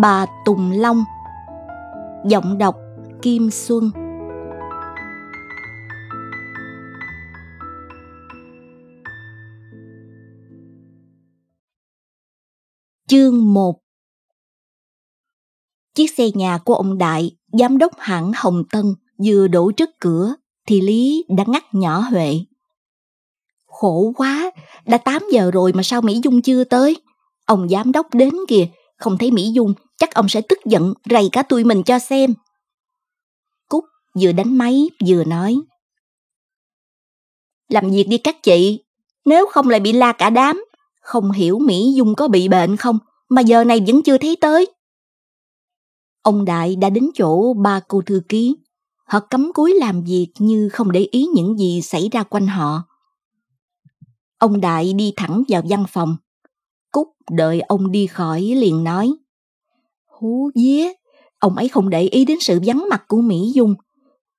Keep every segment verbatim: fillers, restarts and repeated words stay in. Bà Tùng Long. Giọng đọc Kim Xuân. Chương một. Chiếc xe nhà của ông Đại, giám đốc hãng Hồng Tân, vừa đổ trước cửa thì Lý đã ngắt nhỏ Huệ. Khổ quá, đã tám giờ rồi mà sao Mỹ Dung chưa tới? Ông giám đốc đến kìa, không thấy Mỹ Dung, chắc ông sẽ tức giận, rầy cả tụi mình cho xem. Cúc vừa đánh máy vừa nói. Làm việc đi các chị, nếu không lại bị la cả đám. Không hiểu Mỹ Dung có bị bệnh không, mà giờ này vẫn chưa thấy tới. Ông Đại đã đến chỗ ba cô thư ký. Họ cắm cúi làm việc như không để ý những gì xảy ra quanh họ. Ông Đại đi thẳng vào văn phòng. Cúc đợi ông đi khỏi liền nói. Hú vía, ông ấy không để ý đến sự vắng mặt của Mỹ Dung.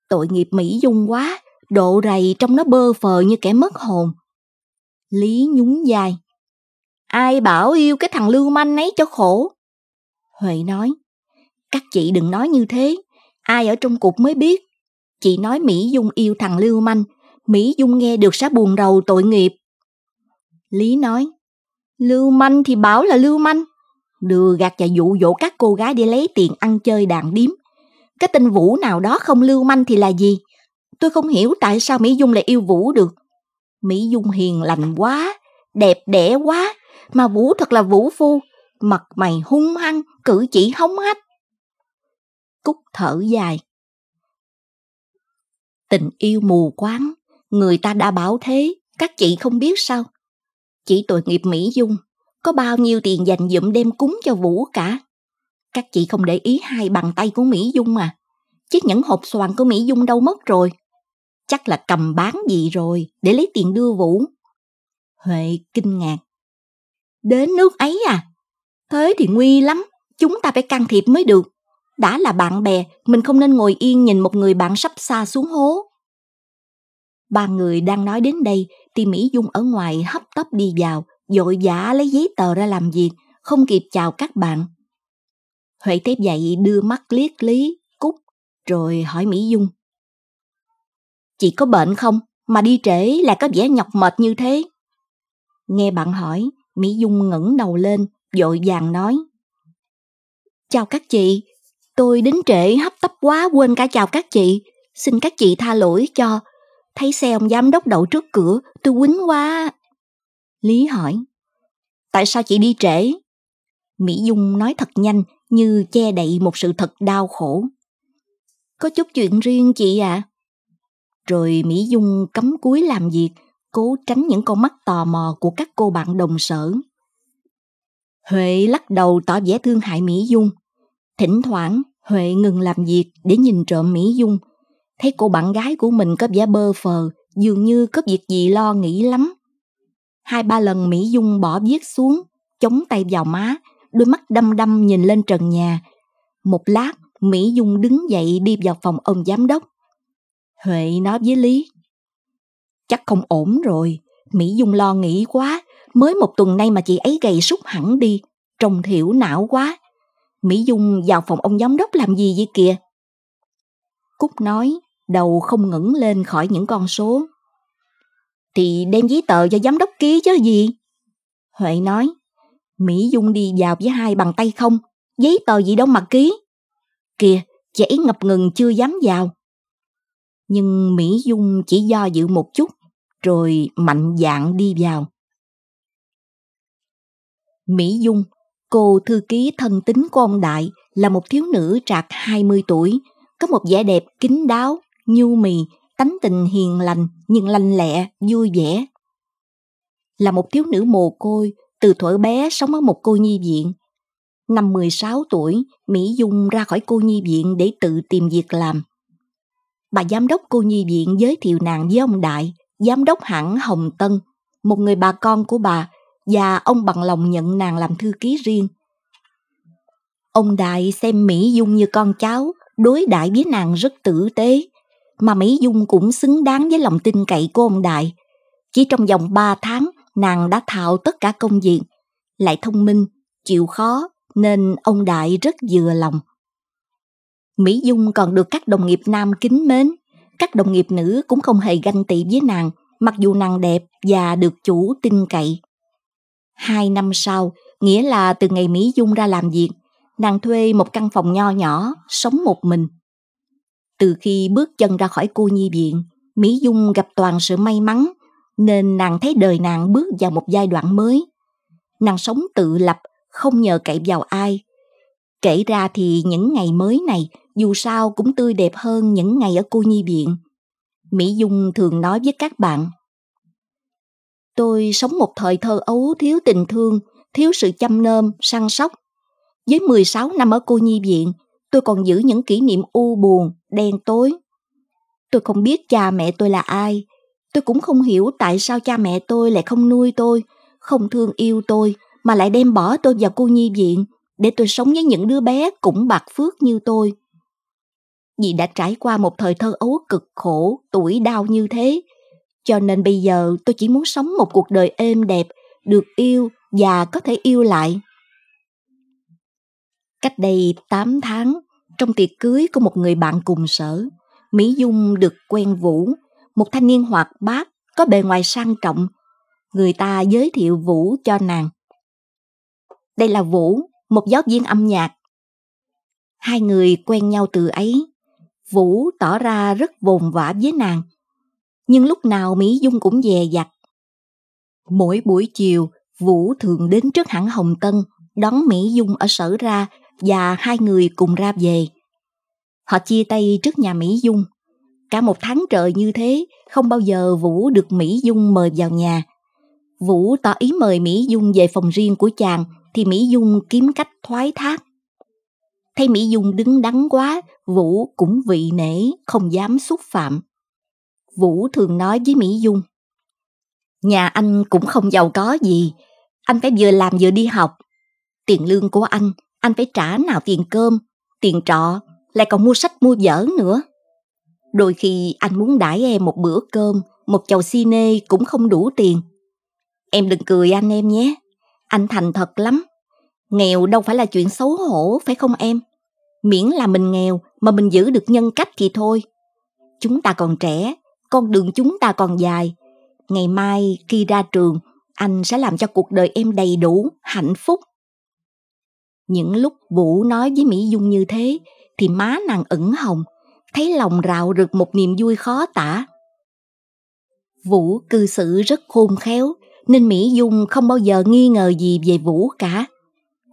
Tội nghiệp Mỹ Dung quá, độ rầy trong nó bơ phờ như kẻ mất hồn. Lý nhún vai. Ai bảo yêu cái thằng lưu manh ấy cho khổ. Huệ nói. Các chị đừng nói như thế, ai ở trong cục mới biết. Chị nói Mỹ Dung yêu thằng lưu manh, Mỹ Dung nghe được sẽ buồn rầu tội nghiệp. Lý nói, lưu manh thì bảo là lưu manh, lừa gạt và dụ dỗ các cô gái để lấy tiền ăn chơi đàn điếm. Cái tên Vũ nào đó không lưu manh thì là gì? Tôi không hiểu tại sao Mỹ Dung lại yêu Vũ được. Mỹ Dung hiền lành quá, đẹp đẽ quá, mà Vũ thật là vũ phu, mặt mày hung hăng, cử chỉ hống hách. Cúc thở dài. Tình yêu mù quáng, người ta đã bảo thế, các chị không biết sao? Chỉ tội nghiệp Mỹ Dung, có bao nhiêu tiền dành dụm đem cúng cho Vũ cả. Các chị không để ý hai bàn tay của Mỹ Dung à? Chiếc nhẫn hộp xoàn của Mỹ Dung đâu mất rồi? Chắc là cầm bán gì rồi để lấy tiền đưa Vũ. Huệ kinh ngạc. Đến nước ấy à? Thế thì nguy lắm, chúng ta phải can thiệp mới được. Đã là bạn bè, mình không nên ngồi yên nhìn một người bạn sắp sa xuống hố. Ba người đang nói đến đây thì Mỹ Dung ở ngoài hấp tấp đi vào, vội vã lấy giấy tờ ra làm việc, không kịp chào các bạn. Huệ thấy vậy đưa mắt liếc Lý, Cúc, rồi hỏi Mỹ Dung. Chị có bệnh không? Mà đi trễ lại có vẻ nhọc mệt như thế. Nghe bạn hỏi, Mỹ Dung ngẩng đầu lên, vội vàng nói. Chào các chị, tôi đến trễ hấp tấp quá quên cả chào các chị. Xin các chị tha lỗi cho. Thấy xe ông giám đốc đậu trước cửa, tôi quýnh quá. Lý hỏi. Tại sao chị đi trễ? Mỹ Dung nói thật nhanh như che đậy một sự thật đau khổ. Có chút chuyện riêng chị ạ. À? Rồi Mỹ Dung cắm cúi làm việc, cố tránh những con mắt tò mò của các cô bạn đồng sở. Huệ lắc đầu tỏ vẻ thương hại Mỹ Dung. Thỉnh thoảng, Huệ ngừng làm việc để nhìn trộm Mỹ Dung. Thấy cô bạn gái của mình có vẻ bơ phờ, dường như có việc gì lo nghĩ lắm. Hai ba lần Mỹ Dung bỏ viết xuống, chống tay vào má, đôi mắt đăm đăm nhìn lên trần nhà. Một lát, Mỹ Dung đứng dậy đi vào phòng ông giám đốc. Huệ nói với Lý. Chắc không ổn rồi, Mỹ Dung lo nghĩ quá, mới một tuần nay mà chị ấy gầy sút hẳn đi, trông thiểu não quá. Mỹ Dung vào phòng ông giám đốc làm gì vậy kìa? Cúc nói, đầu không ngẩng lên khỏi những con số. Thì đem giấy tờ cho giám đốc ký chứ gì? Huệ nói, Mỹ Dung đi vào với hai bàn tay không, giấy tờ gì đâu mà ký. Kìa, chị ấy ngập ngừng chưa dám vào. Nhưng Mỹ Dung chỉ do dự một chút, rồi mạnh dạn đi vào. Mỹ Dung, cô thư ký thân tín của ông Đại, là một thiếu nữ trạc hai mươi tuổi, có một vẻ đẹp kín đáo, nhu mì, tánh tình hiền lành nhưng lanh lẹ, vui vẻ. Là một thiếu nữ mồ côi, từ thuở bé sống ở một cô nhi viện. Năm mười sáu tuổi, Mỹ Dung ra khỏi cô nhi viện để tự tìm việc làm. Bà giám đốc cô nhi viện giới thiệu nàng với ông Đại, giám đốc hãng Hồng Tân, một người bà con của bà, và ông bằng lòng nhận nàng làm thư ký riêng. Ông Đại xem Mỹ Dung như con cháu, đối đãi với nàng rất tử tế, mà Mỹ Dung cũng xứng đáng với lòng tin cậy của ông Đại. Chỉ trong vòng ba tháng, nàng đã thạo tất cả công việc, lại thông minh, chịu khó, nên ông Đại rất vừa lòng. Mỹ Dung còn được các đồng nghiệp nam kính mến, các đồng nghiệp nữ cũng không hề ganh tị với nàng, mặc dù nàng đẹp và được chủ tin cậy. Hai năm sau, nghĩa là từ ngày Mỹ Dung ra làm việc, nàng thuê một căn phòng nho nhỏ, sống một mình. Từ khi bước chân ra khỏi cô nhi viện, Mỹ Dung gặp toàn sự may mắn, nên nàng thấy đời nàng bước vào một giai đoạn mới. Nàng sống tự lập, không nhờ cậy vào ai. Kể ra thì những ngày mới này dù sao cũng tươi đẹp hơn những ngày ở cô nhi viện. Mỹ Dung thường nói với các bạn: "Tôi sống một thời thơ ấu thiếu tình thương, thiếu sự chăm nom, săn sóc. Với mười sáu năm ở cô nhi viện, tôi còn giữ những kỷ niệm u buồn, đen tối. Tôi không biết cha mẹ tôi là ai. Tôi cũng không hiểu tại sao cha mẹ tôi lại không nuôi tôi, không thương yêu tôi, mà lại đem bỏ tôi vào cô nhi viện để tôi sống với những đứa bé cũng bạc phước như tôi. Vì đã trải qua một thời thơ ấu cực khổ, tuổi đau như thế, cho nên bây giờ tôi chỉ muốn sống một cuộc đời êm đẹp, được yêu và có thể yêu lại." Cách đây tám tháng, trong tiệc cưới của một người bạn cùng sở, Mỹ Dung được quen Vũ, một thanh niên hoạt bát, có bề ngoài sang trọng. Người ta giới thiệu Vũ cho nàng: "Đây là Vũ, một giáo viên âm nhạc." Hai người quen nhau từ ấy. Vũ tỏ ra rất vồn vã với nàng, nhưng lúc nào Mỹ Dung cũng dè dặt. Mỗi buổi chiều, Vũ thường đến trước hãng Hồng Tân, đón Mỹ Dung ở sở ra và hai người cùng ra về. Họ chia tay trước nhà Mỹ Dung. Cả một tháng trời như thế, không bao giờ Vũ được Mỹ Dung mời vào nhà. Vũ tỏ ý mời Mỹ Dung về phòng riêng của chàng, thì Mỹ Dung kiếm cách thoái thác. Thấy Mỹ Dung đứng đắn quá, Vũ cũng vị nể, không dám xúc phạm. Vũ thường nói với Mỹ Dung: "Nhà anh cũng không giàu có gì, anh phải vừa làm vừa đi học. Tiền lương của anh, anh phải trả nào tiền cơm, tiền trọ, lại còn mua sách mua vở nữa. Đôi khi anh muốn đãi em một bữa cơm, một chầu cine cũng không đủ tiền. Em đừng cười anh em nhé, anh thành thật lắm. Nghèo đâu phải là chuyện xấu hổ, phải không em? Miễn là mình nghèo mà mình giữ được nhân cách thì thôi. Chúng ta còn trẻ, con đường chúng ta còn dài. Ngày mai khi ra trường, anh sẽ làm cho cuộc đời em đầy đủ, hạnh phúc." Những lúc Vũ nói với Mỹ Dung như thế, thì má nàng ửng hồng, thấy lòng rạo rực một niềm vui khó tả. Vũ cư xử rất khôn khéo, nên Mỹ Dung không bao giờ nghi ngờ gì về Vũ cả.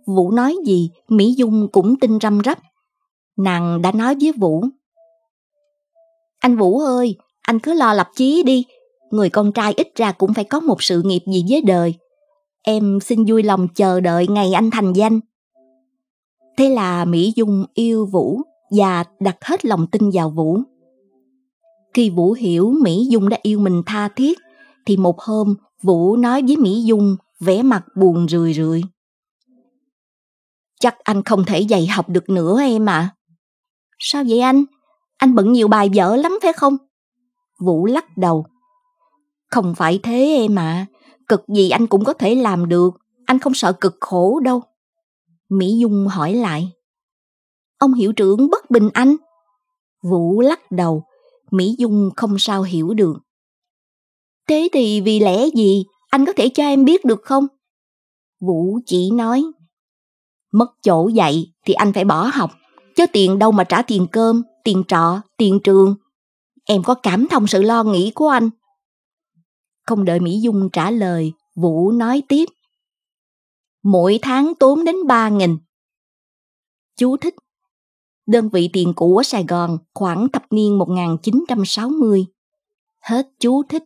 Vũ nói gì, Mỹ Dung cũng tin răm rắp. Nàng đã nói với Vũ: "Anh Vũ ơi, anh cứ lo lập chí đi. Người con trai ít ra cũng phải có một sự nghiệp gì với đời. Em xin vui lòng chờ đợi ngày anh thành danh." Thế là Mỹ Dung yêu Vũ và đặt hết lòng tin vào Vũ. Khi Vũ hiểu Mỹ Dung đã yêu mình tha thiết, thì một hôm Vũ nói với Mỹ Dung vẻ mặt buồn rười rượi: "Chắc anh không thể dạy học được nữa em ạ." "À, sao vậy anh? Anh bận nhiều bài vở lắm phải không?" Vũ lắc đầu: "Không phải thế em ạ, à. Cực gì anh cũng có thể làm được, anh không sợ cực khổ đâu." Mỹ Dung hỏi lại: "Ông hiệu trưởng bất bình anh." Vũ lắc đầu. Mỹ Dung không sao hiểu được. "Thế thì vì lẽ gì, anh có thể cho em biết được không?" Vũ chỉ nói: "Mất chỗ dạy thì anh phải bỏ học, chứ tiền đâu mà trả tiền cơm, tiền trọ, tiền trường. Em có cảm thông sự lo nghĩ của anh." Không đợi Mỹ Dung trả lời, Vũ nói tiếp: "Mỗi tháng tốn đến ba nghìn. Chú thích: đơn vị tiền cũ ở Sài Gòn khoảng thập niên một nghìn chín trăm sáu mươi. Hết chú thích.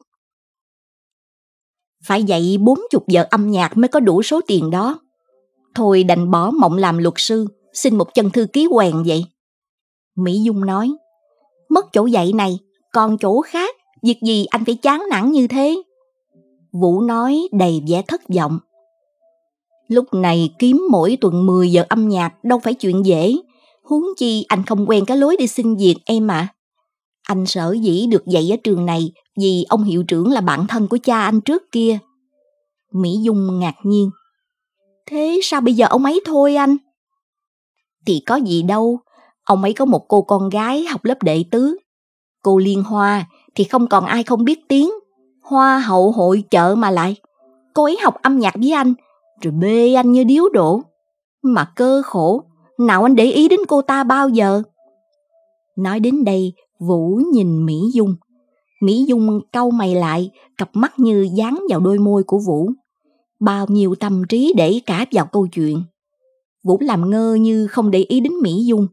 Phải dạy bốn mươi giờ âm nhạc mới có đủ số tiền đó. thôi đành bỏ mộng làm luật sư, xin một chân thư ký quèn vậy. Mỹ Dung nói, mất chỗ dạy này, còn chỗ khác, việc gì anh phải chán nản như thế? Vũ nói đầy vẻ thất vọng. Lúc này kiếm mỗi tuần mười giờ âm nhạc đâu phải chuyện dễ, huống chi anh không quen cái lối đi xin việc em ạ. À. Anh sở dĩ được dạy ở trường này vì ông hiệu trưởng là bạn thân của cha anh trước kia. Mỹ Dung ngạc nhiên. Thế sao bây giờ ông ấy thôi anh? Thì có gì đâu, ông ấy có một cô con gái học lớp đệ tứ. Cô Liên Hoa thì không còn ai không biết tiếng, hoa hậu hội chợ mà lại. Cô ấy học âm nhạc với anh, rồi bê anh như điếu đổ. Mà cơ khổ, nào anh để ý đến cô ta bao giờ? Nói đến đây, Vũ nhìn Mỹ Dung. Mỹ Dung cau mày lại, cặp mắt như dán vào đôi môi của Vũ. Bao nhiêu tâm trí để cả vào câu chuyện. Vũ làm ngơ như không để ý đến Mỹ Dung,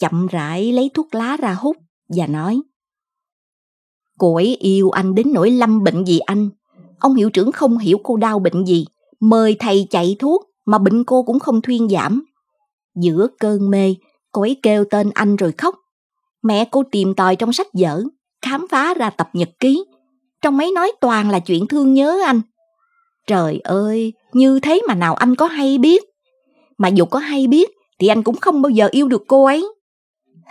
chậm rãi lấy thuốc lá ra hút và nói. Cô ấy yêu anh đến nỗi lâm bệnh gì anh. Ông hiệu trưởng không hiểu cô đau bệnh gì, mời thầy chạy thuốc mà bệnh cô cũng không thuyên giảm. Giữa cơn mê, cô ấy kêu tên anh rồi khóc. Mẹ cô tìm tòi trong sách vở, khám phá ra tập nhật ký. Trong ấy nói toàn là chuyện thương nhớ anh. Trời ơi, như thế mà nào anh có hay biết. Mà dù có hay biết thì anh cũng không bao giờ yêu được cô ấy.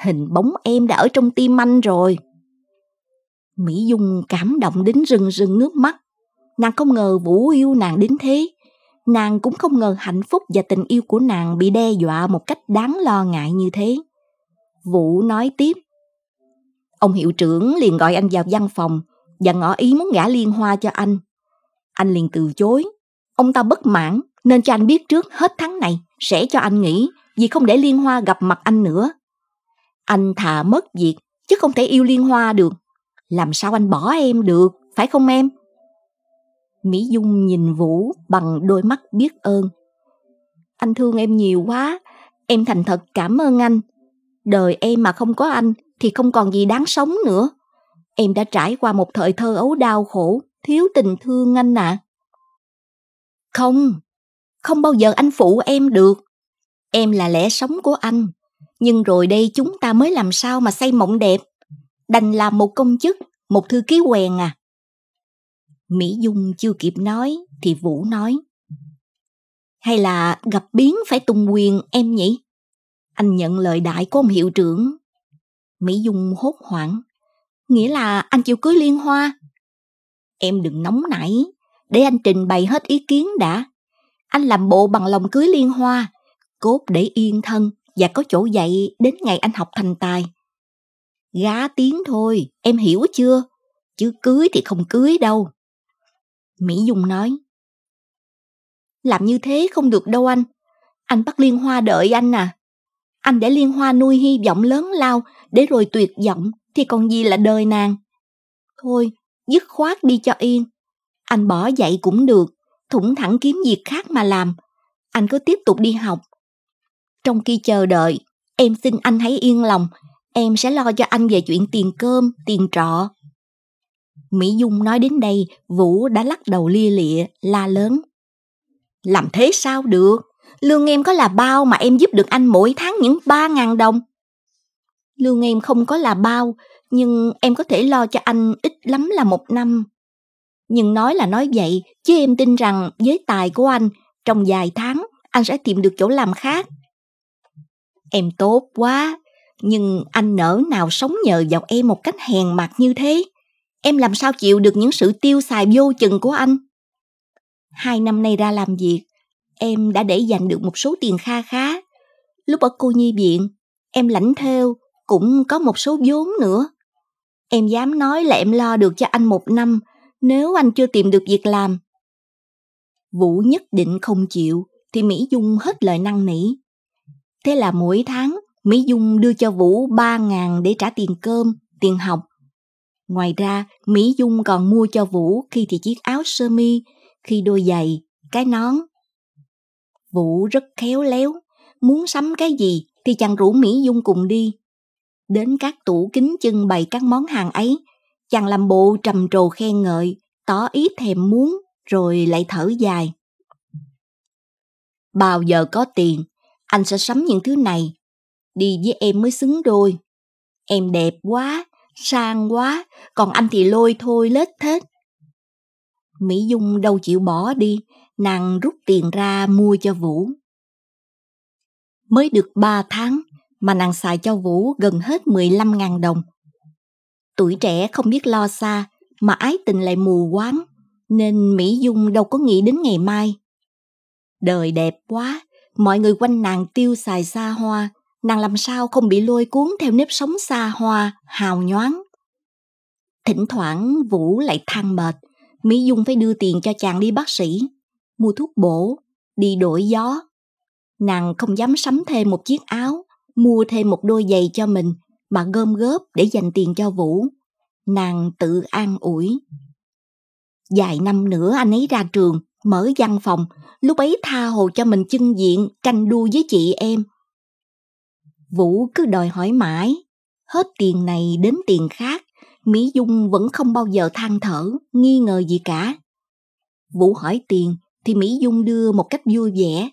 Hình bóng em đã ở trong tim anh rồi. Mỹ Dung cảm động đến rưng rưng nước mắt. Nàng không ngờ Vũ yêu nàng đến thế. Nàng cũng không ngờ hạnh phúc và tình yêu của nàng bị đe dọa một cách đáng lo ngại như thế. Vũ nói tiếp. Ông hiệu trưởng liền gọi anh vào văn phòng và ngỏ ý muốn gả Liên Hoa cho anh. Anh liền từ chối. Ông ta bất mãn nên cho anh biết trước hết tháng này sẽ cho anh nghỉ vì không để Liên Hoa gặp mặt anh nữa. Anh thà mất việc chứ không thể yêu Liên Hoa được. Làm sao anh bỏ em được, phải không em? Mỹ Dung nhìn Vũ bằng đôi mắt biết ơn. Anh thương em nhiều quá, em thành thật cảm ơn anh. Đời em mà không có anh thì không còn gì đáng sống nữa. Em đã trải qua một thời thơ ấu đau khổ, thiếu tình thương anh ạ. À. Không, không bao giờ anh phụ em được. Em là lẽ sống của anh, nhưng rồi đây chúng ta mới làm sao mà xây mộng đẹp. Đành làm một công chức, một thư ký quèn à. Mỹ Dung chưa kịp nói thì Vũ nói. Hay là gặp biến phải tùng quyền em nhỉ? Anh nhận lời đại của ông hiệu trưởng. Mỹ Dung hốt hoảng. Nghĩa là anh chịu cưới Liên Hoa. Em đừng nóng nảy, để anh trình bày hết ý kiến đã. Anh làm bộ bằng lòng cưới Liên Hoa, cốt để yên thân và có chỗ dạy đến ngày anh học thành tài. Gá tiếng thôi, em hiểu chưa? Chứ cưới thì không cưới đâu. Mỹ Dung nói. Làm như thế không được đâu anh. Anh bắt Liên Hoa đợi anh à. Anh để Liên Hoa nuôi hy vọng lớn lao, để rồi tuyệt vọng thì còn gì là đời nàng. Thôi, dứt khoát đi cho yên. Anh bỏ dạy cũng được, thủng thẳng kiếm việc khác mà làm. Anh cứ tiếp tục đi học. Trong khi chờ đợi, em xin anh hãy yên lòng. Em sẽ lo cho anh về chuyện tiền cơm, tiền trọ. Mỹ Dung nói đến đây, Vũ đã lắc đầu lia lịa, la lớn. Làm thế sao được? Lương em có là bao mà em giúp được anh mỗi tháng những ba nghìn đồng. Lương em không có là bao, nhưng em có thể lo cho anh ít lắm là một năm. Nhưng nói là nói vậy, chứ em tin rằng với tài của anh, trong vài tháng, anh sẽ tìm được chỗ làm khác. Em tốt quá, nhưng anh nỡ nào sống nhờ vào em một cách hèn mạt như thế. Em làm sao chịu được những sự tiêu xài vô chừng của anh. Hai năm nay ra làm việc, em đã để dành được một số tiền kha khá. Lúc ở cô nhi viện, em lãnh thêu cũng có một số vốn nữa. Em dám nói là em lo được cho anh một năm nếu anh chưa tìm được việc làm. Vũ nhất định không chịu thì Mỹ Dung hết lời năn nỉ. Thế là mỗi tháng Mỹ Dung đưa cho Vũ ba ngàn để trả tiền cơm, tiền học. Ngoài ra, Mỹ Dung còn mua cho Vũ khi thì chiếc áo sơ mi, khi đôi giày, cái nón. Vũ rất khéo léo, muốn sắm cái gì thì chàng rủ Mỹ Dung cùng đi. Đến các tủ kính trưng bày các món hàng ấy, chàng làm bộ trầm trồ khen ngợi, tỏ ý thèm muốn, rồi lại thở dài. bao giờ có tiền, anh sẽ sắm những thứ này. Đi với em mới xứng đôi. Em đẹp quá, sang quá, còn anh thì lôi thôi lết thết. Mỹ Dung đâu chịu bỏ đi, nàng rút tiền ra mua cho Vũ. Mới được ba tháng mà nàng xài cho Vũ gần hết mười lăm nghìn đồng. Tuổi trẻ không biết lo xa mà ái tình lại mù quáng, nên Mỹ Dung đâu có nghĩ đến ngày mai. Đời đẹp quá, mọi người quanh nàng tiêu xài xa hoa, nàng làm sao không bị lôi cuốn theo nếp sống xa hoa, hào nhoáng. Thỉnh thoảng Vũ lại than mệt, Mỹ Dung phải đưa tiền cho chàng đi bác sĩ, mua thuốc bổ, đi đổi gió. Nàng không dám sắm thêm một chiếc áo, mua thêm một đôi giày cho mình, mà gom góp để dành tiền cho Vũ. Nàng tự an ủi. Vài năm nữa anh ấy ra trường, mở văn phòng, lúc ấy tha hồ cho mình chưng diện, canh đua với chị em. Vũ cứ đòi hỏi mãi, hết tiền này đến tiền khác, Mỹ Dung vẫn không bao giờ than thở, nghi ngờ gì cả. Vũ hỏi tiền thì Mỹ Dung đưa một cách vui vẻ,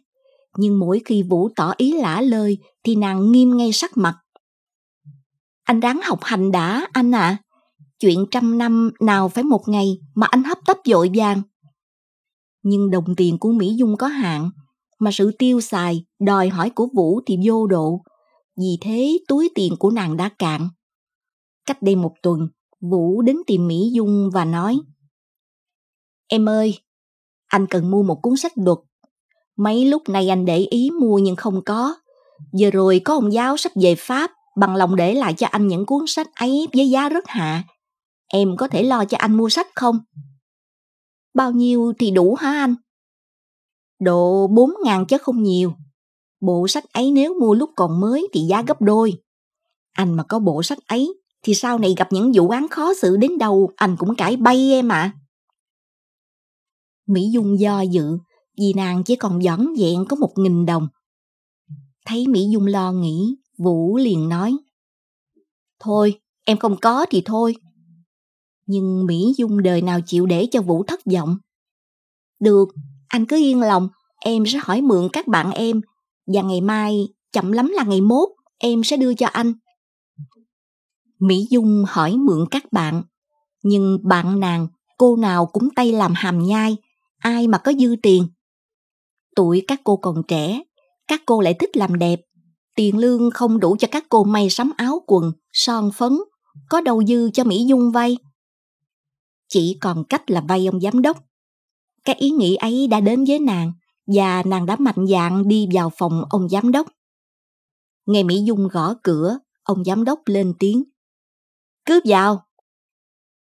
nhưng mỗi khi Vũ tỏ ý lả lời thì nàng nghiêm ngay sắc mặt. Anh ráng học hành đã anh ạ, à. Chuyện trăm năm nào phải một ngày mà anh hấp tấp vội vàng. Nhưng đồng tiền của Mỹ Dung có hạn, mà sự tiêu xài, đòi hỏi của Vũ thì vô độ. Vì thế túi tiền của nàng đã cạn. Cách đây một tuần, Vũ đến tìm Mỹ Dung và nói: Em ơi, anh cần mua một cuốn sách luật. Mấy lúc này anh để ý mua nhưng không có. Giờ rồi có ông giáo sách về Pháp bằng lòng để lại cho anh những cuốn sách ấy với giá rất hạ. Em có thể lo cho anh mua sách không? Bao nhiêu thì đủ hả anh? Độ bốn ngàn chứ không nhiều. Bộ sách ấy nếu mua lúc còn mới thì giá gấp đôi. Anh mà có bộ sách ấy thì sau này gặp những vụ án khó xử đến đâu anh cũng cãi bay em ạ. À. Mỹ Dung do dự vì nàng chỉ còn vỏn vẹn có một nghìn đồng. Thấy Mỹ Dung lo nghĩ, Vũ liền nói: Thôi, em không có thì thôi. Nhưng Mỹ Dung đời nào chịu để cho Vũ thất vọng. Được, anh cứ yên lòng, em sẽ hỏi mượn các bạn em. Và ngày mai, chậm lắm là ngày mốt, em sẽ đưa cho anh. Mỹ Dung hỏi mượn các bạn, nhưng bạn nàng, cô nào cũng tay làm hàm nhai, ai mà có dư tiền. Tuổi các cô còn trẻ, các cô lại thích làm đẹp, tiền lương không đủ cho các cô may sắm áo quần, son phấn, có đâu dư cho Mỹ Dung vay. Chỉ còn cách là vay ông giám đốc. Cái ý nghĩ ấy đã đến với nàng, và nàng đã mạnh dạn đi vào phòng ông giám đốc. Nghe Mỹ Dung gõ cửa, ông giám đốc lên tiếng: Cứ vào.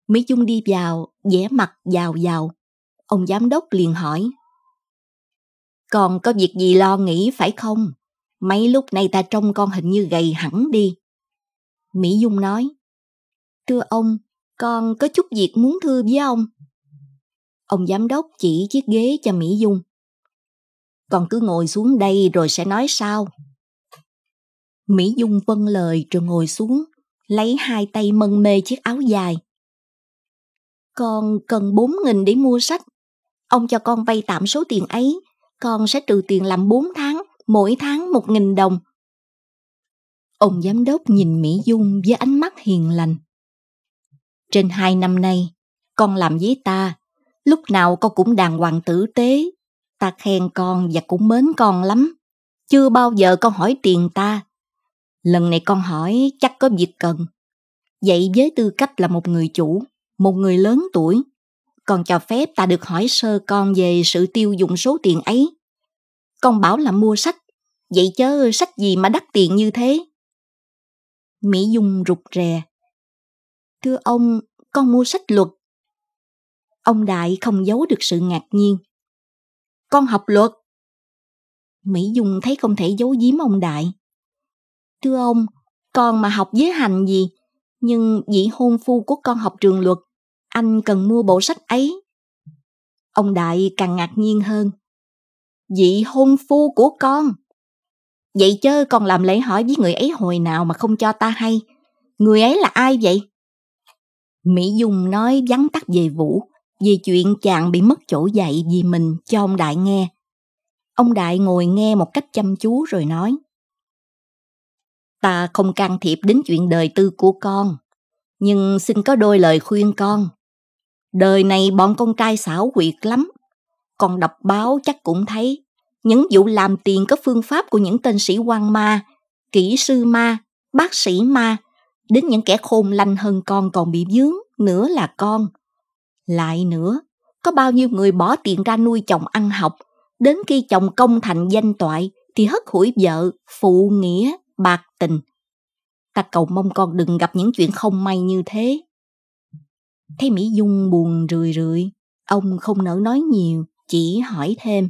Mỹ Dung đi vào, vẻ mặt giàu giàu. Ông giám đốc liền hỏi: Còn có việc gì lo nghĩ phải không? Mấy lúc này ta trông con hình như gầy hẳn đi. Mỹ Dung nói: Thưa ông, con có chút việc muốn thưa với ông. Ông giám đốc chỉ chiếc ghế cho Mỹ Dung: Con cứ ngồi xuống đây rồi sẽ nói sau. Mỹ Dung vâng lời rồi ngồi xuống, lấy hai tay mân mê chiếc áo dài. Con cần bốn nghìn để mua sách. Ông cho con vay tạm số tiền ấy, con sẽ trừ tiền làm bốn tháng, mỗi tháng một nghìn đồng. Ông giám đốc nhìn Mỹ Dung với ánh mắt hiền lành. Trên hai năm nay, con làm với ta, lúc nào con cũng đàng hoàng tử tế. Ta khen con và cũng mến con lắm. Chưa bao giờ con hỏi tiền ta. Lần này con hỏi chắc có việc cần. Vậy với tư cách là một người chủ, một người lớn tuổi, con cho phép ta được hỏi sơ con về sự tiêu dùng số tiền ấy. Con bảo là mua sách, vậy chớ sách gì mà đắt tiền như thế. Mỹ Dung rụt rè: Thưa ông, con mua sách luật. Ông đại không giấu được sự ngạc nhiên: Con học luật. Mỹ Dung thấy không thể giấu giếm ông đại: Thưa ông, con mà học giới hành gì, nhưng vị hôn phu của con học trường luật, anh cần mua bộ sách ấy. Ông đại càng ngạc nhiên hơn: Vị hôn phu của con? Vậy chớ con làm lễ hỏi với người ấy hồi nào mà không cho ta hay. Người ấy là ai vậy? Mỹ Dung nói vắn tắt về Vũ, về chuyện chàng bị mất chỗ dạy vì mình cho ông đại nghe. Ông Đại ngồi nghe một cách chăm chú rồi nói: Ta không can thiệp đến chuyện đời tư của con, nhưng xin có đôi lời khuyên con. Đời này bọn con trai xảo quyệt lắm. Con đọc báo chắc cũng thấy những vụ làm tiền có phương pháp của những tên sĩ quan ma, kỹ sư ma, bác sĩ ma, đến những kẻ khôn lanh hơn con còn bị vướng, nữa là con. Lại nữa, có bao nhiêu người bỏ tiền ra nuôi chồng ăn học, đến khi chồng công thành danh toại thì hất hủi vợ, phụ nghĩa, bạc tình. Ta cầu mong con đừng gặp những chuyện không may như thế. Thấy Mỹ Dung buồn rười rượi, ông không nỡ nói nhiều, chỉ hỏi thêm: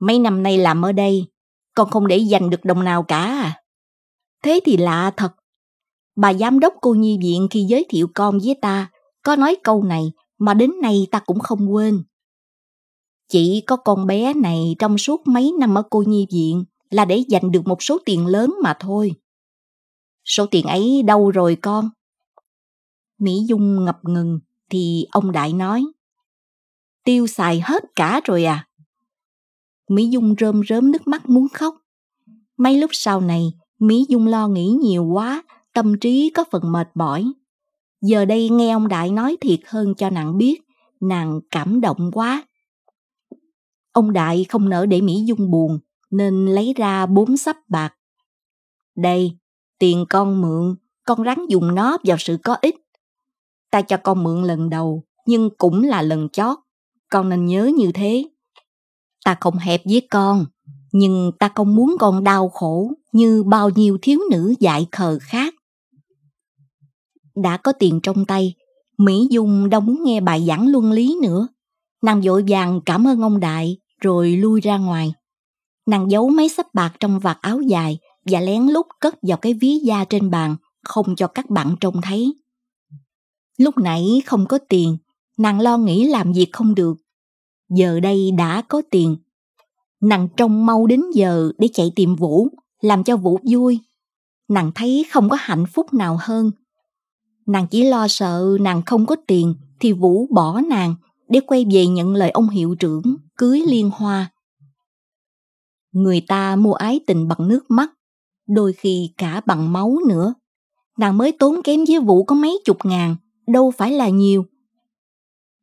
Mấy năm nay làm ở đây, con không để dành được đồng nào cả à? Thế thì lạ thật. Bà giám đốc cô nhi viện khi giới thiệu con với ta, có nói câu này mà đến nay ta cũng không quên. Chỉ có con bé này trong suốt mấy năm ở cô nhi viện là để dành được một số tiền lớn mà thôi. Số tiền ấy đâu rồi con? Mỹ Dung ngập ngừng thì ông Đại nói: Tiêu xài hết cả rồi à? Mỹ Dung rơm rớm nước mắt muốn khóc. Mấy lúc sau này, Mỹ Dung lo nghĩ nhiều quá, tâm trí có phần mệt mỏi. Giờ đây nghe ông Đại nói thiệt hơn cho nàng biết, nàng cảm động quá. Ông Đại không nỡ để Mỹ Dung buồn, nên lấy ra bốn xấp bạc. Đây, tiền con mượn, con ráng dùng nó vào sự có ích. Ta cho con mượn lần đầu, nhưng cũng là lần chót, con nên nhớ như thế. Ta không hẹp với con, nhưng ta không muốn con đau khổ như bao nhiêu thiếu nữ dại khờ khác. Đã có tiền trong tay, Mỹ Dung đâu muốn nghe bài giảng luân lý nữa. Nàng vội vàng cảm ơn ông Đại rồi lui ra ngoài. Nàng giấu mấy xấp bạc trong vạt áo dài và lén lút cất vào cái ví da trên bàn, không cho các bạn trông thấy. Lúc nãy không có tiền, nàng lo nghĩ làm việc không được. Giờ đây đã có tiền, nàng trông mau đến giờ để chạy tìm Vũ, làm cho Vũ vui. Nàng thấy không có hạnh phúc nào hơn. Nàng chỉ lo sợ nàng không có tiền thì Vũ bỏ nàng để quay về nhận lời ông hiệu trưởng cưới Liên Hoa. Người ta mua ái tình bằng nước mắt, đôi khi cả bằng máu nữa. Nàng mới tốn kém với Vũ có mấy chục ngàn, đâu phải là nhiều.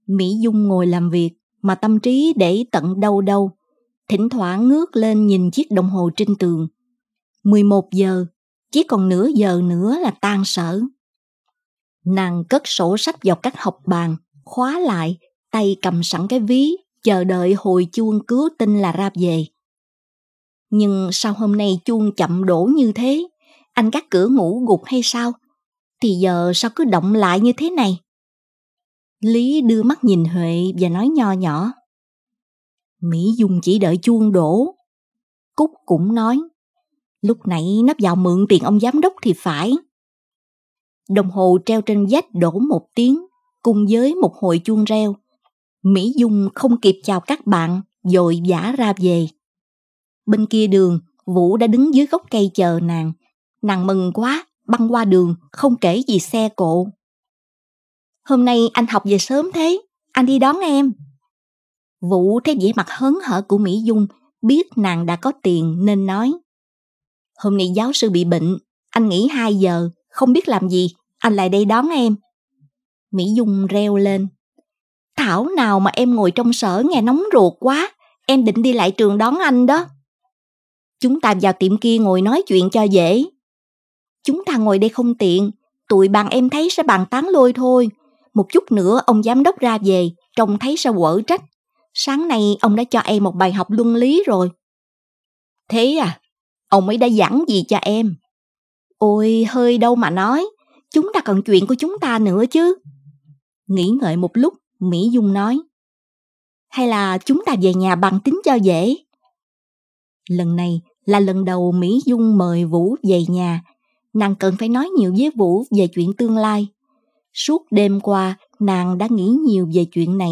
Mỹ Dung ngồi làm việc mà tâm trí để tận đâu đâu, thỉnh thoảng ngước lên nhìn chiếc đồng hồ trên tường. mười một giờ, chỉ còn nửa giờ nữa là tan sở. Nàng cất sổ sách vào các học bàn, khóa lại, tay cầm sẵn cái ví, chờ đợi hồi chuông cứu tinh là ra về. Nhưng sao hôm nay chuông chậm đổ như thế? Anh gác cửa ngủ gục hay sao? Thì giờ sao cứ động lại như thế này? Lý đưa mắt nhìn Huệ và nói nho nhỏ: Mỹ Dung chỉ đợi chuông đổ. Cúc cũng nói: Lúc nãy nó vào mượn tiền ông giám đốc thì phải. Đồng hồ treo trên vách đổ một tiếng, cùng với một hồi chuông reo. Mỹ Dung không kịp chào các bạn, vội vã ra về. Bên kia đường, Vũ đã đứng dưới gốc cây chờ nàng. Nàng mừng quá, băng qua đường, không kể gì xe cộ. Hôm nay anh học về sớm thế, anh đi đón em. Vũ thấy vẻ mặt hớn hở của Mỹ Dung, biết nàng đã có tiền nên nói: Hôm nay giáo sư bị bệnh, anh nghỉ hai giờ, không biết làm gì, anh lại đây đón em. Mỹ Dung reo lên: Thảo nào mà em ngồi trong sở nghe nóng ruột quá, em định đi lại trường đón anh đó. Chúng ta vào tiệm kia ngồi nói chuyện cho dễ. Chúng ta ngồi đây không tiện, tụi bạn em thấy sẽ bàn tán lôi thôi. Một chút nữa ông giám đốc ra về, trông thấy sẽ quở trách. Sáng nay ông đã cho em một bài học luân lý rồi. Thế à, ông ấy đã giảng gì cho em? Ôi, hơi đâu mà nói, chúng ta còn chuyện của chúng ta nữa chứ. Nghĩ ngợi một lúc, Mỹ Dung nói: Hay là chúng ta về nhà bàn tính cho dễ. Lần này là lần đầu Mỹ Dung mời Vũ về nhà. Nàng cần phải nói nhiều với Vũ về chuyện tương lai. Suốt đêm qua, nàng đã nghĩ nhiều về chuyện này.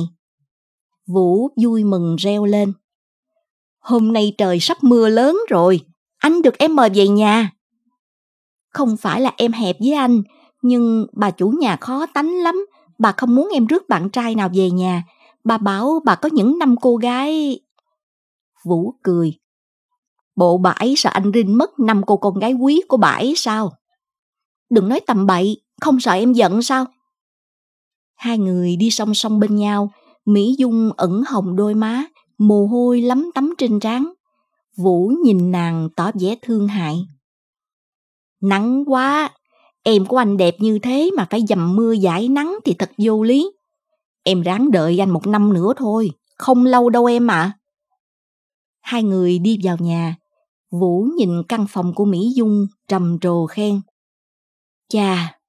Vũ vui mừng reo lên: Hôm nay trời sắp mưa lớn rồi, anh được em mời về nhà. Không phải là em hẹp với anh, nhưng bà chủ nhà khó tánh lắm. Bà không muốn em rước bạn trai nào về nhà. Bà bảo bà có những năm cô gái. Vũ cười. Bộ bà ấy sợ anh Rinh mất năm cô con gái quý của bà ấy sao? Đừng nói tầm bậy, không sợ em giận sao? Hai người đi song song bên nhau, Mỹ Dung ửng hồng đôi má, mồ hôi lấm tấm trên trán. Vũ nhìn nàng tỏ vẻ thương hại. Nắng quá, em của anh đẹp như thế mà phải dầm mưa dãi nắng thì thật vô lý. Em ráng đợi anh một năm nữa thôi, không lâu đâu em ạ. À. Hai người đi vào nhà, Vũ nhìn căn phòng của Mỹ Dung trầm trồ khen. Chà,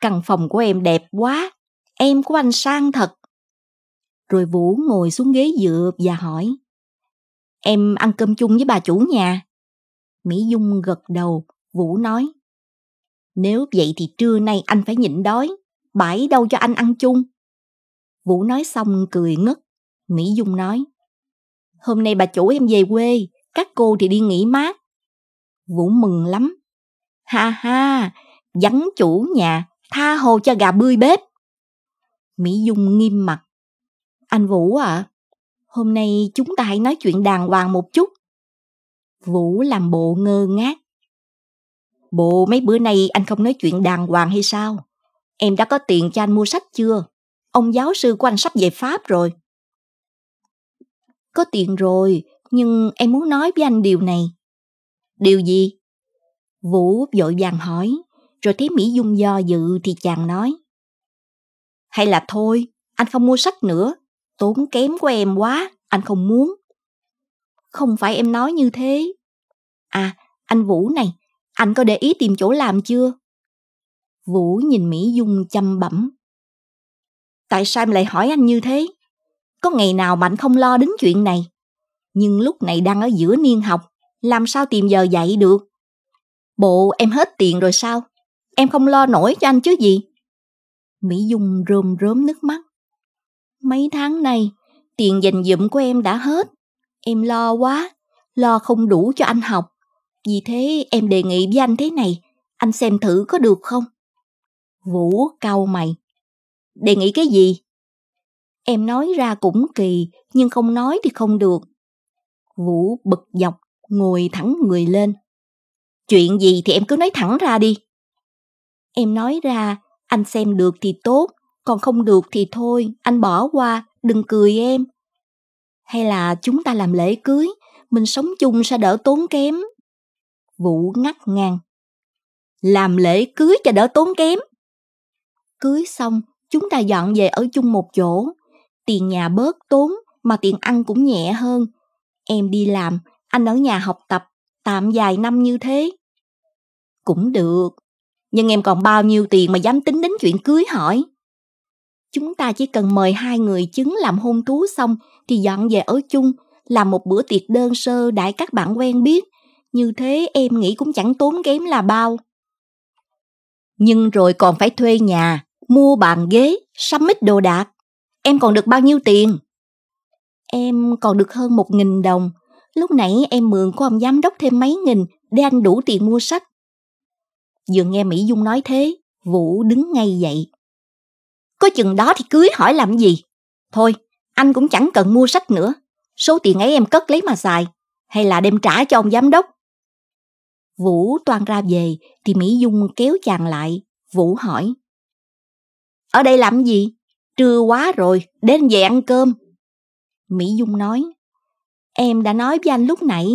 căn phòng của em đẹp quá, em của anh sang thật. Rồi Vũ ngồi xuống ghế dựa và hỏi. Em ăn cơm chung với bà chủ nhà. Mỹ Dung gật đầu, Vũ nói. Nếu vậy thì trưa nay anh phải nhịn đói, bà ấy đâu cho anh ăn chung. Vũ nói xong cười ngất, Mỹ Dung nói. Hôm nay bà chủ em về quê, các cô thì đi nghỉ mát. Vũ mừng lắm. Ha ha, vắng chủ nhà, tha hồ cho gà bươi bếp. Mỹ Dung nghiêm mặt. Anh Vũ à, hôm nay chúng ta hãy nói chuyện đàng hoàng một chút. Vũ làm bộ ngơ ngác. Bộ mấy bữa nay anh không nói chuyện đàng hoàng hay sao? Em đã có tiền cho anh mua sách chưa? Ông giáo sư của anh sắp về Pháp rồi. Có tiền rồi, nhưng em muốn nói với anh điều này. Điều gì? Vũ vội vàng hỏi, rồi thấy Mỹ Dung do dự thì chàng nói. Hay là thôi, anh không mua sách nữa, tốn kém của em quá, anh không muốn. Không phải em nói như thế. À, anh Vũ này, anh có để ý tìm chỗ làm chưa? Vũ nhìn Mỹ Dung chăm bẩm. Tại sao em lại hỏi anh như thế? Có ngày nào mà anh không lo đến chuyện này? Nhưng lúc này đang ở giữa niên học, làm sao tìm giờ dạy được? Bộ em hết tiền rồi sao? Em không lo nổi cho anh chứ gì? Mỹ Dung rơm rớm nước mắt. Mấy tháng nay, tiền dành dụm của em đã hết. Em lo quá, lo không đủ cho anh học. Vì thế em đề nghị với anh thế này, anh xem thử có được không? Vũ cau mày. Đề nghị cái gì? Em nói ra cũng kỳ, nhưng không nói thì không được. Vũ bực dọc, ngồi thẳng người lên. Chuyện gì thì em cứ nói thẳng ra đi. Em nói ra, anh xem được thì tốt, còn không được thì thôi, anh bỏ qua, đừng cười em. Hay là chúng ta làm lễ cưới, mình sống chung sẽ đỡ tốn kém. Vũ ngắt ngang. Làm lễ cưới cho đỡ tốn kém. Cưới xong, chúng ta dọn về ở chung một chỗ. Tiền nhà bớt tốn, mà tiền ăn cũng nhẹ hơn. Em đi làm, anh ở nhà học tập, tạm vài năm như thế. Cũng được, nhưng em còn bao nhiêu tiền mà dám tính đến chuyện cưới hỏi? Chúng ta chỉ cần mời hai người chứng làm hôn thú xong thì dọn về ở chung, làm một bữa tiệc đơn sơ đãi các bạn quen biết. Như thế em nghĩ cũng chẳng tốn kém là bao. Nhưng rồi còn phải thuê nhà, mua bàn ghế, sắm ít đồ đạc. Em còn được bao nhiêu tiền? Em còn được hơn một nghìn đồng. Lúc nãy em mượn của ông giám đốc thêm mấy nghìn để anh đủ tiền mua sách. Vừa nghe Mỹ Dung nói thế, Vũ đứng ngay dậy. Có chừng đó thì cưới hỏi làm gì? Thôi, anh cũng chẳng cần mua sách nữa. Số tiền ấy em cất lấy mà xài, hay là đem trả cho ông giám đốc? Vũ toan ra về thì Mỹ Dung kéo chàng lại. Vũ hỏi. Ở đây làm gì? Trưa quá rồi, đến về ăn cơm. Mỹ Dung nói. Em đã nói với anh lúc nãy,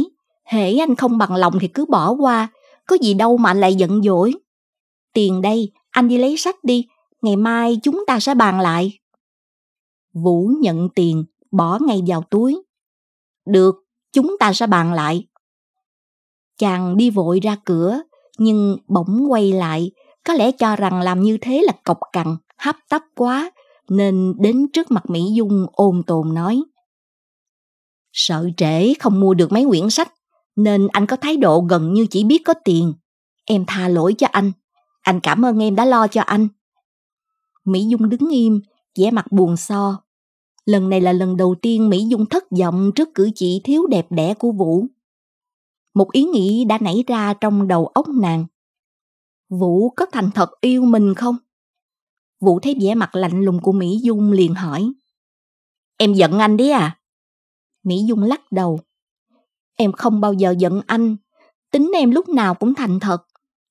hễ anh không bằng lòng thì cứ bỏ qua, có gì đâu mà anh lại giận dỗi. Tiền đây, anh đi lấy sách đi, ngày mai chúng ta sẽ bàn lại. Vũ nhận tiền, bỏ ngay vào túi. Được, chúng ta sẽ bàn lại. Chàng đi vội ra cửa, nhưng bỗng quay lại, có lẽ cho rằng làm như thế là cộc cằn, hấp tấp quá, nên đến trước mặt Mỹ Dung ôm tồn nói. Sợ trễ không mua được mấy quyển sách, nên anh có thái độ gần như chỉ biết có tiền. Em tha lỗi cho anh, anh cảm ơn em đã lo cho anh. Mỹ Dung đứng im, vẻ mặt buồn so. Lần này là lần đầu tiên Mỹ Dung thất vọng trước cử chỉ thiếu đẹp đẽ của Vũ. Một ý nghĩ đã nảy ra trong đầu óc nàng. Vũ có thành thật yêu mình không? Vũ thấy vẻ mặt lạnh lùng của Mỹ Dung liền hỏi. Em giận anh đấy à? Mỹ Dung lắc đầu. Em không bao giờ giận anh. Tính em lúc nào cũng thành thật.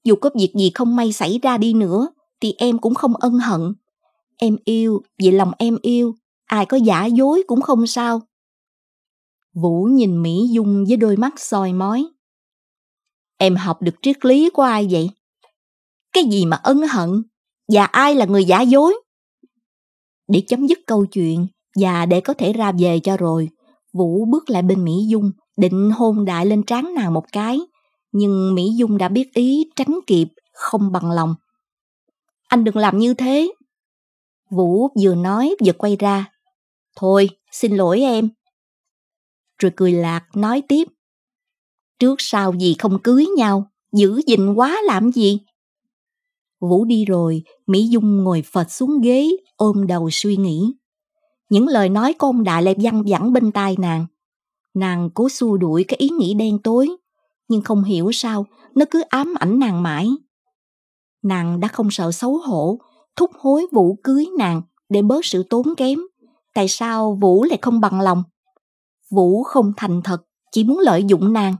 Dù có việc gì không may xảy ra đi nữa thì em cũng không ân hận. Em yêu vì lòng em yêu, ai có giả dối cũng không sao. Vũ nhìn Mỹ Dung với đôi mắt soi mói. Em học được triết lý của ai vậy? Cái gì mà ân hận? Và ai là người giả dối? Để chấm dứt câu chuyện và để có thể ra về cho rồi, Vũ bước lại bên Mỹ Dung, định hôn đại lên trán nàng một cái. Nhưng Mỹ Dung đã biết ý, tránh kịp, không bằng lòng. Anh đừng làm như thế. Vũ vừa nói vừa quay ra. Thôi, xin lỗi em. Rồi cười lạc nói tiếp. Trước sau gì không cưới nhau, giữ gìn quá làm gì? Vũ đi rồi, Mỹ Dung ngồi phật xuống ghế, ôm đầu suy nghĩ. Những lời nói của ông Đại lại văng vẳng bên tai nàng. Nàng cố xua đuổi cái ý nghĩ đen tối, nhưng không hiểu sao nó cứ ám ảnh nàng mãi. Nàng đã không sợ xấu hổ, thúc hối Vũ cưới nàng để bớt sự tốn kém. Tại sao Vũ lại không bằng lòng? Vũ không thành thật, chỉ muốn lợi dụng nàng.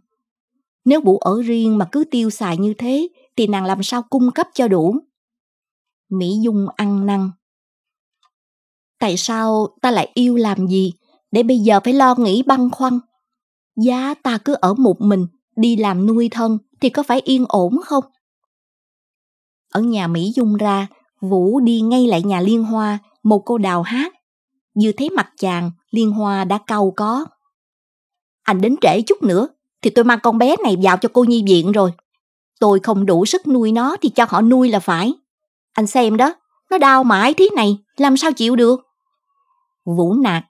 Nếu Vũ ở riêng mà cứ tiêu xài như thế thì nàng làm sao cung cấp cho đủ? Mỹ Dung ăn năn. Tại sao ta lại yêu làm gì để bây giờ phải lo nghĩ băn khoăn? Giá ta cứ ở một mình, đi làm nuôi thân thì có phải yên ổn không? Ở nhà Mỹ Dung ra, Vũ đi ngay lại nhà Liên Hoa, một cô đào hát. Vừa thấy mặt chàng, Liên Hoa đã cau có. Anh đến trễ chút nữa thì tôi mang con bé này vào cho cô nhi viện rồi. Tôi không đủ sức nuôi nó thì cho họ nuôi là phải. Anh xem đó, nó đau mãi thế này, làm sao chịu được? Vũ nạt.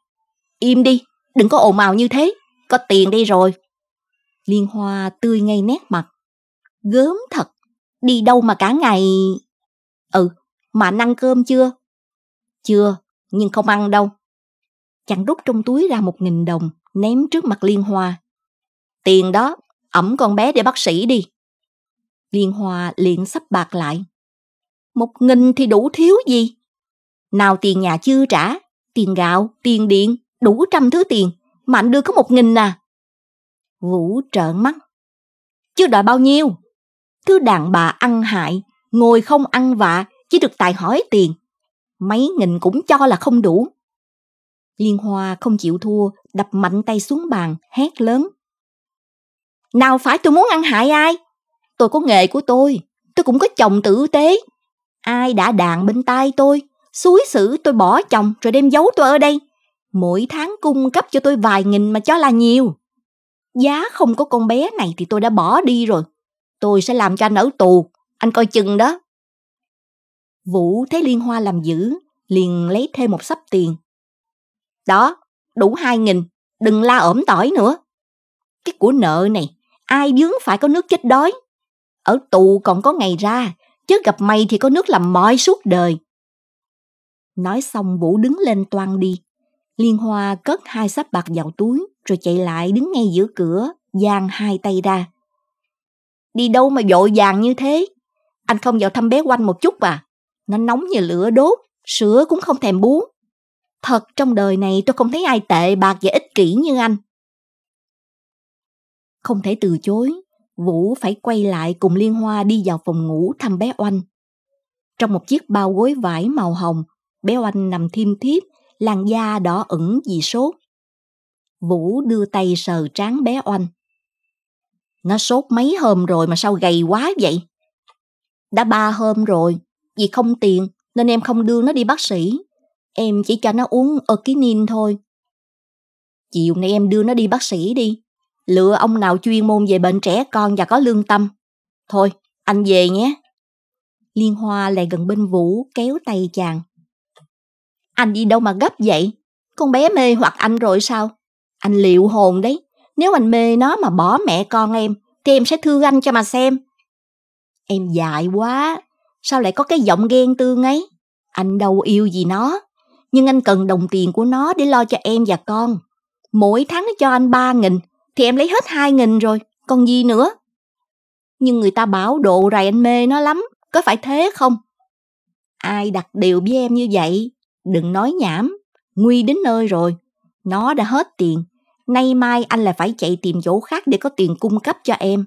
Im đi, đừng có ồn ào như thế, có tiền đây rồi. Liên Hoa tươi ngay nét mặt. Gớm thật, đi đâu mà cả ngày... Ừ, mà anh ăn cơm chưa? Chưa, nhưng không ăn đâu. Chàng rút trong túi ra một nghìn đồng, ném trước mặt Liên Hoa. Tiền đó, ẵm con bé để bác sĩ đi. Liên Hoa liền sắp bạc lại. Một nghìn thì đủ thiếu gì? Nào tiền nhà chưa trả, tiền gạo, tiền điện, đủ trăm thứ tiền, mà anh đưa có một nghìn à? Vũ trợn mắt. Chứ đòi bao nhiêu? Thứ đàn bà ăn hại, ngồi không ăn vạ, chỉ được tài hỏi tiền. Mấy nghìn cũng cho là không đủ. Liên Hoa không chịu thua, đập mạnh tay xuống bàn, hét lớn. Nào phải tôi muốn ăn hại ai? Tôi có nghề của tôi, tôi cũng có chồng tử tế. Ai đã đàn bên tai tôi, xúi xử tôi bỏ chồng rồi đem giấu tôi ở đây. Mỗi tháng cung cấp cho tôi vài nghìn mà cho là nhiều. Giá không có con bé này thì tôi đã bỏ đi rồi. Tôi sẽ làm cho anh ở tù, anh coi chừng đó. Vũ thấy Liên Hoa làm dữ, liền lấy thêm một xấp tiền. Đó, đủ hai nghìn, đừng la ổm tỏi nữa. Cái của nợ này, ai vướng phải có nước chết đói. Ở tù còn có ngày ra, chứ gặp mày thì có nước làm mọi suốt đời. Nói xong Vũ đứng lên toan đi. Liên Hoa cất hai xấp bạc vào túi, rồi chạy lại đứng ngay giữa cửa, giang hai tay ra. Đi đâu mà vội vàng như thế? Anh không vào thăm bé Oanh một chút à? Nó nóng như lửa đốt, sữa cũng không thèm bú. Thật trong đời này tôi không thấy ai tệ bạc và ích kỷ như anh. Không thể từ chối, Vũ phải quay lại cùng Liên Hoa đi vào phòng ngủ thăm bé Oanh. Trong một chiếc bao gối vải màu hồng, bé Oanh nằm thiêm thiếp, làn da đỏ ửng vì sốt. Vũ đưa tay sờ trán bé Oanh. Nó sốt mấy hôm rồi mà sao gầy quá vậy? Đã ba hôm rồi, vì không tiền nên em không đưa nó đi bác sĩ. Em chỉ cho nó uống Orkinin thôi. Chiều nay em đưa nó đi bác sĩ đi. Lựa ông nào chuyên môn về bệnh trẻ con và có lương tâm. Thôi, anh về nhé. Liên Hoa lại gần bên Vũ kéo tay chàng. Anh đi đâu mà gấp vậy? Con bé mê hoặc anh rồi sao? Anh liệu hồn đấy. Nếu anh mê nó mà bỏ mẹ con em, thì em sẽ thương anh cho mà xem. Em dại quá. Sao lại có cái giọng ghen tương ấy? Anh đâu yêu gì nó. Nhưng anh cần đồng tiền của nó để lo cho em và con. Mỗi tháng nó cho anh ba nghìn. Thì em lấy hết hai nghìn rồi, còn gì nữa? Nhưng người ta bảo độ rày anh mê nó lắm, có phải thế không? Ai đặt điều với em như vậy? Đừng nói nhảm, nguy đến nơi rồi. Nó đã hết tiền, nay mai anh lại phải chạy tìm chỗ khác để có tiền cung cấp cho em.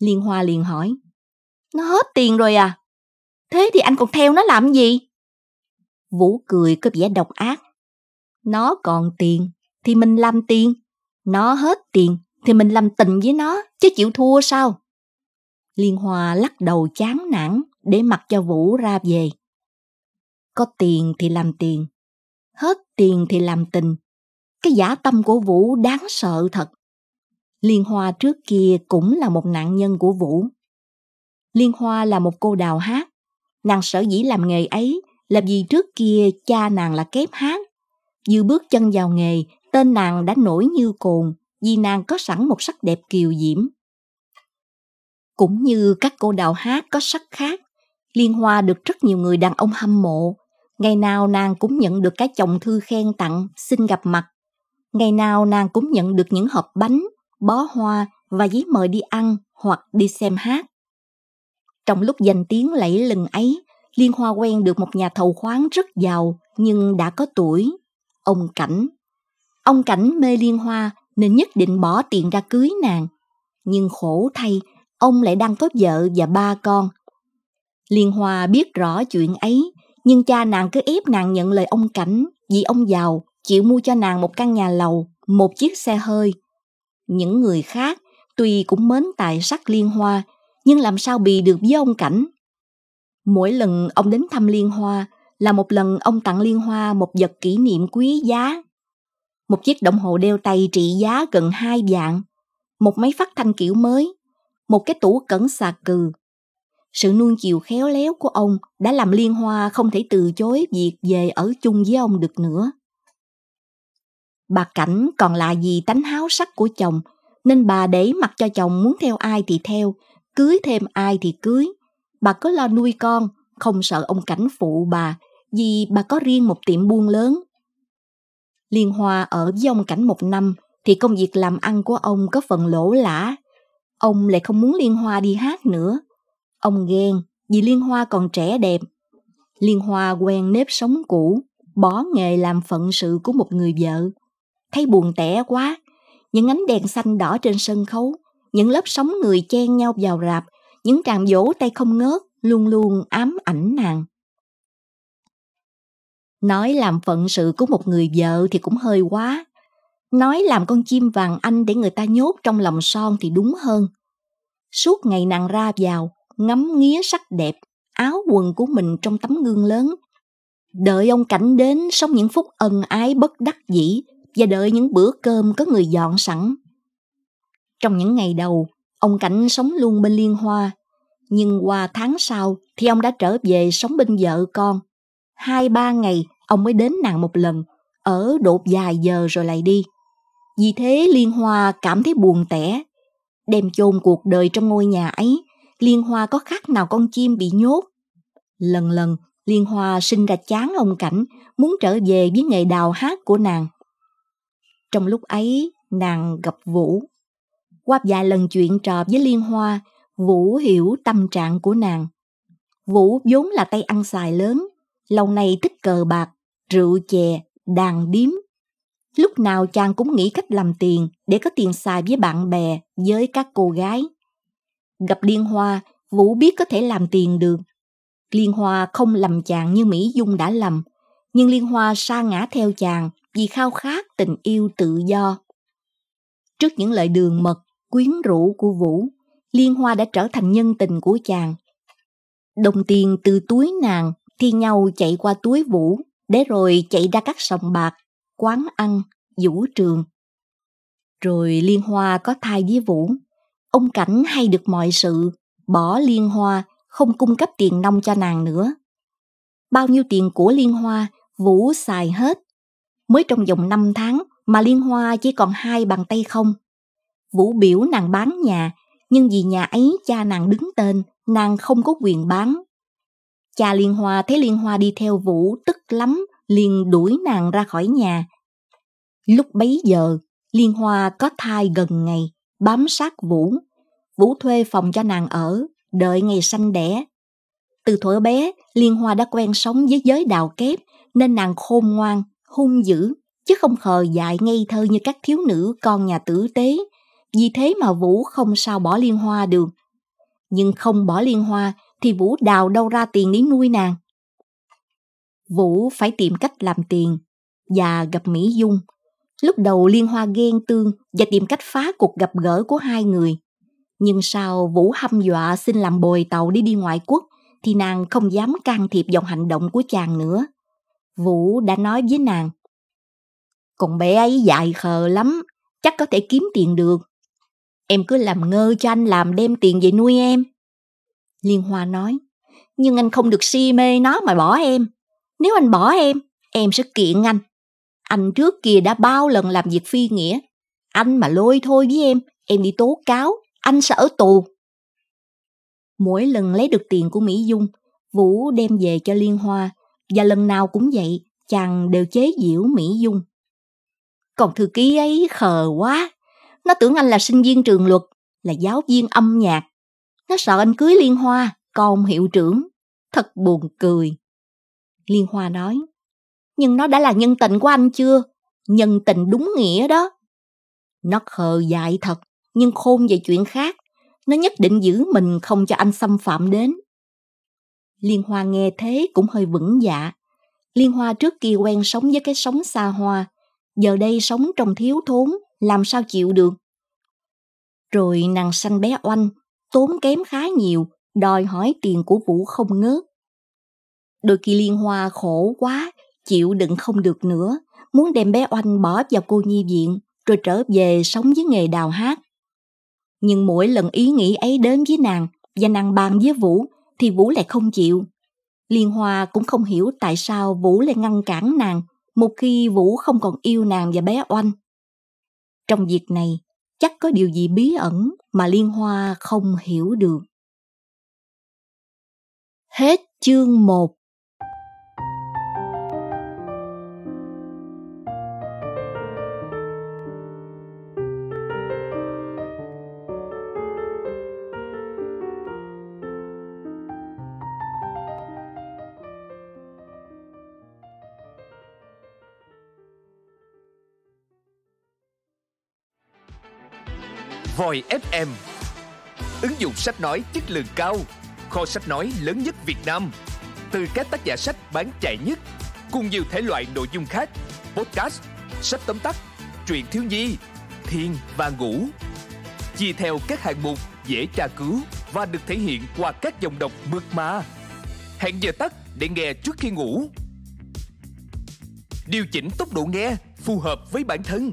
Liên Hoa liền hỏi, nó hết tiền rồi à? Thế thì anh còn theo nó làm gì? Vũ cười có vẻ độc ác. Nó còn tiền thì mình làm tiền, nó hết tiền thì mình làm tình với nó, chứ chịu thua sao? Liên Hoa lắc đầu chán nản để mặc cho Vũ ra về. Có tiền thì làm tiền, hết tiền thì làm tình. Cái dã tâm của Vũ đáng sợ thật. Liên Hoa trước kia cũng là một nạn nhân của Vũ. Liên Hoa là một cô đào hát. Nàng sở dĩ làm nghề ấy là vì trước kia cha nàng là kép hát. Vừa bước chân vào nghề, tên nàng đã nổi như cồn vì nàng có sẵn một sắc đẹp kiều diễm. Cũng như các cô đào hát có sắc khác, Liên Hoa được rất nhiều người đàn ông hâm mộ. Ngày nào nàng cũng nhận được cái chồng thư khen tặng, xin gặp mặt. Ngày nào nàng cũng nhận được những hộp bánh, bó hoa và giấy mời đi ăn hoặc đi xem hát. Trong lúc danh tiếng lẫy lừng ấy, Liên Hoa quen được một nhà thầu khoáng rất giàu nhưng đã có tuổi, ông Cảnh. Ông Cảnh mê Liên Hoa nên nhất định bỏ tiền ra cưới nàng. Nhưng khổ thay, ông lại đang có vợ và ba con. Liên Hoa biết rõ chuyện ấy, nhưng cha nàng cứ ép nàng nhận lời ông Cảnh vì ông giàu, chịu mua cho nàng một căn nhà lầu, một chiếc xe hơi. Những người khác tuy cũng mến tài sắc Liên Hoa, nhưng làm sao bì được với ông Cảnh. Mỗi lần ông đến thăm Liên Hoa là một lần ông tặng Liên Hoa một vật kỷ niệm quý giá. Một chiếc đồng hồ đeo tay trị giá gần hai vạn, một máy phát thanh kiểu mới, một cái tủ cẩn xà cừ. Sự nuông chiều khéo léo của ông đã làm Liên Hoa không thể từ chối việc về ở chung với ông được nữa. Bà Cảnh còn là vì tánh háo sắc của chồng, nên bà để mặc cho chồng muốn theo ai thì theo, cưới thêm ai thì cưới. Bà cứ lo nuôi con, không sợ ông Cảnh phụ bà, vì bà có riêng một tiệm buôn lớn. Liên Hoa ở với ông Cảnh một năm, thì công việc làm ăn của ông có phần lỗ lã. Ông lại không muốn Liên Hoa đi hát nữa. Ông ghen vì Liên Hoa còn trẻ đẹp. Liên Hoa quen nếp sống cũ, bỏ nghề làm phận sự của một người vợ. Thấy buồn tẻ quá, những ánh đèn xanh đỏ trên sân khấu, những lớp sóng người chen nhau vào rạp, những tràng vỗ tay không ngớt luôn luôn ám ảnh nàng. Nói làm phận sự của một người vợ thì cũng hơi quá. Nói làm con chim vàng anh để người ta nhốt trong lòng son thì đúng hơn. Suốt ngày nàng ra vào, ngắm nghía sắc đẹp, áo quần của mình trong tấm gương lớn. Đợi ông Cảnh đến sống những phút ân ái bất đắc dĩ và đợi những bữa cơm có người dọn sẵn. Trong những ngày đầu, ông Cảnh sống luôn bên Liên Hoa. Nhưng qua tháng sau thì ông đã trở về sống bên vợ con. Hai ba ngày ông mới đến nàng một lần, ở đột vài giờ rồi lại đi. Vì thế Liên Hoa cảm thấy buồn tẻ. Đem chôn cuộc đời trong ngôi nhà ấy, Liên Hoa có khác nào con chim bị nhốt. Lần lần Liên Hoa sinh ra chán ông Cảnh, muốn trở về với nghề đào hát của nàng. Trong lúc ấy, nàng gặp Vũ. Qua vài lần chuyện trò với Liên Hoa, Vũ hiểu tâm trạng của nàng. Vũ vốn là tay ăn xài lớn, lâu nay thích cờ bạc, rượu chè, đàn điếm. Lúc nào chàng cũng nghĩ cách làm tiền để có tiền xài với bạn bè, với các cô gái. Gặp Liên Hoa, Vũ biết có thể làm tiền được. Liên Hoa không lầm chàng như Mỹ Dung đã lầm, nhưng Liên Hoa sa ngã theo chàng vì khao khát tình yêu tự do. Trước những lời đường mật, quyến rũ của Vũ, Liên Hoa đã trở thành nhân tình của chàng. Đồng tiền từ túi nàng thi nhau chạy qua túi Vũ, để rồi chạy ra các sòng bạc, quán ăn, vũ trường. Rồi Liên Hoa có thai với Vũ. Ông Cảnh hay được mọi sự, bỏ Liên Hoa, không cung cấp tiền nông cho nàng nữa. Bao nhiêu tiền của Liên Hoa, Vũ xài hết. Mới trong vòng năm tháng mà Liên Hoa chỉ còn hai bàn tay không. Vũ biểu nàng bán nhà, nhưng vì nhà ấy cha nàng đứng tên, nàng không có quyền bán. Cha Liên Hoa thấy Liên Hoa đi theo Vũ tức lắm, liền đuổi nàng ra khỏi nhà. Lúc bấy giờ, Liên Hoa có thai gần ngày, bám sát Vũ. Vũ thuê phòng cho nàng ở, đợi ngày sanh đẻ. Từ thuở bé, Liên Hoa đã quen sống với giới đào kép, nên nàng khôn ngoan, hung dữ, chứ không khờ dại ngây thơ như các thiếu nữ con nhà tử tế. Vì thế mà Vũ không sao bỏ Liên Hoa được. Nhưng không bỏ Liên Hoa thì Vũ đào đâu ra tiền để nuôi nàng. Vũ phải tìm cách làm tiền và gặp Mỹ Dung. Lúc đầu Liên Hoa ghen tương và tìm cách phá cuộc gặp gỡ của hai người. Nhưng sau Vũ hăm dọa xin làm bồi tàu để đi ngoại quốc thì nàng không dám can thiệp vào hành động của chàng nữa. Vũ đã nói với nàng: "Còn bé ấy dại khờ lắm, chắc có thể kiếm tiền được. Em cứ làm ngơ cho anh làm, đem tiền về nuôi em." Liên Hoa nói: "Nhưng anh không được si mê nó mà bỏ em. Nếu anh bỏ em, em sẽ kiện anh. Anh trước kia đã bao lần làm việc phi nghĩa. Anh mà lôi thôi với em, em đi tố cáo, anh sẽ ở tù." Mỗi lần lấy được tiền của Mỹ Dung, Vũ đem về cho Liên Hoa, và lần nào cũng vậy, chàng đều chế giễu Mỹ Dung: "Còn thư ký ấy khờ quá. Nó tưởng anh là sinh viên trường luật, là giáo viên âm nhạc. Nó sợ anh cưới Liên Hoa, con hiệu trưởng. Thật buồn cười." Liên Hoa nói: "Nhưng nó đã là nhân tình của anh chưa? Nhân tình đúng nghĩa đó. Nó khờ dại thật, nhưng khôn về chuyện khác. Nó nhất định giữ mình không cho anh xâm phạm đến." Liên Hoa nghe thế cũng hơi vững dạ. Liên Hoa trước kia quen sống với cái sống xa hoa, giờ đây sống trong thiếu thốn, làm sao chịu được. Rồi nàng sanh bé Oanh, tốn kém khá nhiều, đòi hỏi tiền của Vũ không ngớt. Đôi khi Liên Hoa khổ quá, chịu đựng không được nữa, muốn đem bé Oanh bỏ vào cô nhi viện, rồi trở về sống với nghề đào hát. Nhưng mỗi lần ý nghĩ ấy đến với nàng, và nàng bàn với Vũ, thì Vũ lại không chịu. Liên Hoa cũng không hiểu tại sao Vũ lại ngăn cản nàng, một khi Vũ không còn yêu nàng và bé Oanh. Trong việc này, chắc có điều gì bí ẩn mà Liên Hoa không hiểu được. Hết chương một. Voice ép em, ứng dụng sách nói chất lượng cao, kho sách nói lớn nhất Việt Nam, từ các tác giả sách bán chạy nhất, cùng nhiều thể loại nội dung khác, podcast, sách tóm tắt, truyện thiếu nhi, thiền và ngủ, chia theo các hạng mục dễ tra cứu và được thể hiện qua các dòng đọc mượt mà. Hẹn giờ tắt để nghe trước khi ngủ. Điều chỉnh tốc độ nghe phù hợp với bản thân.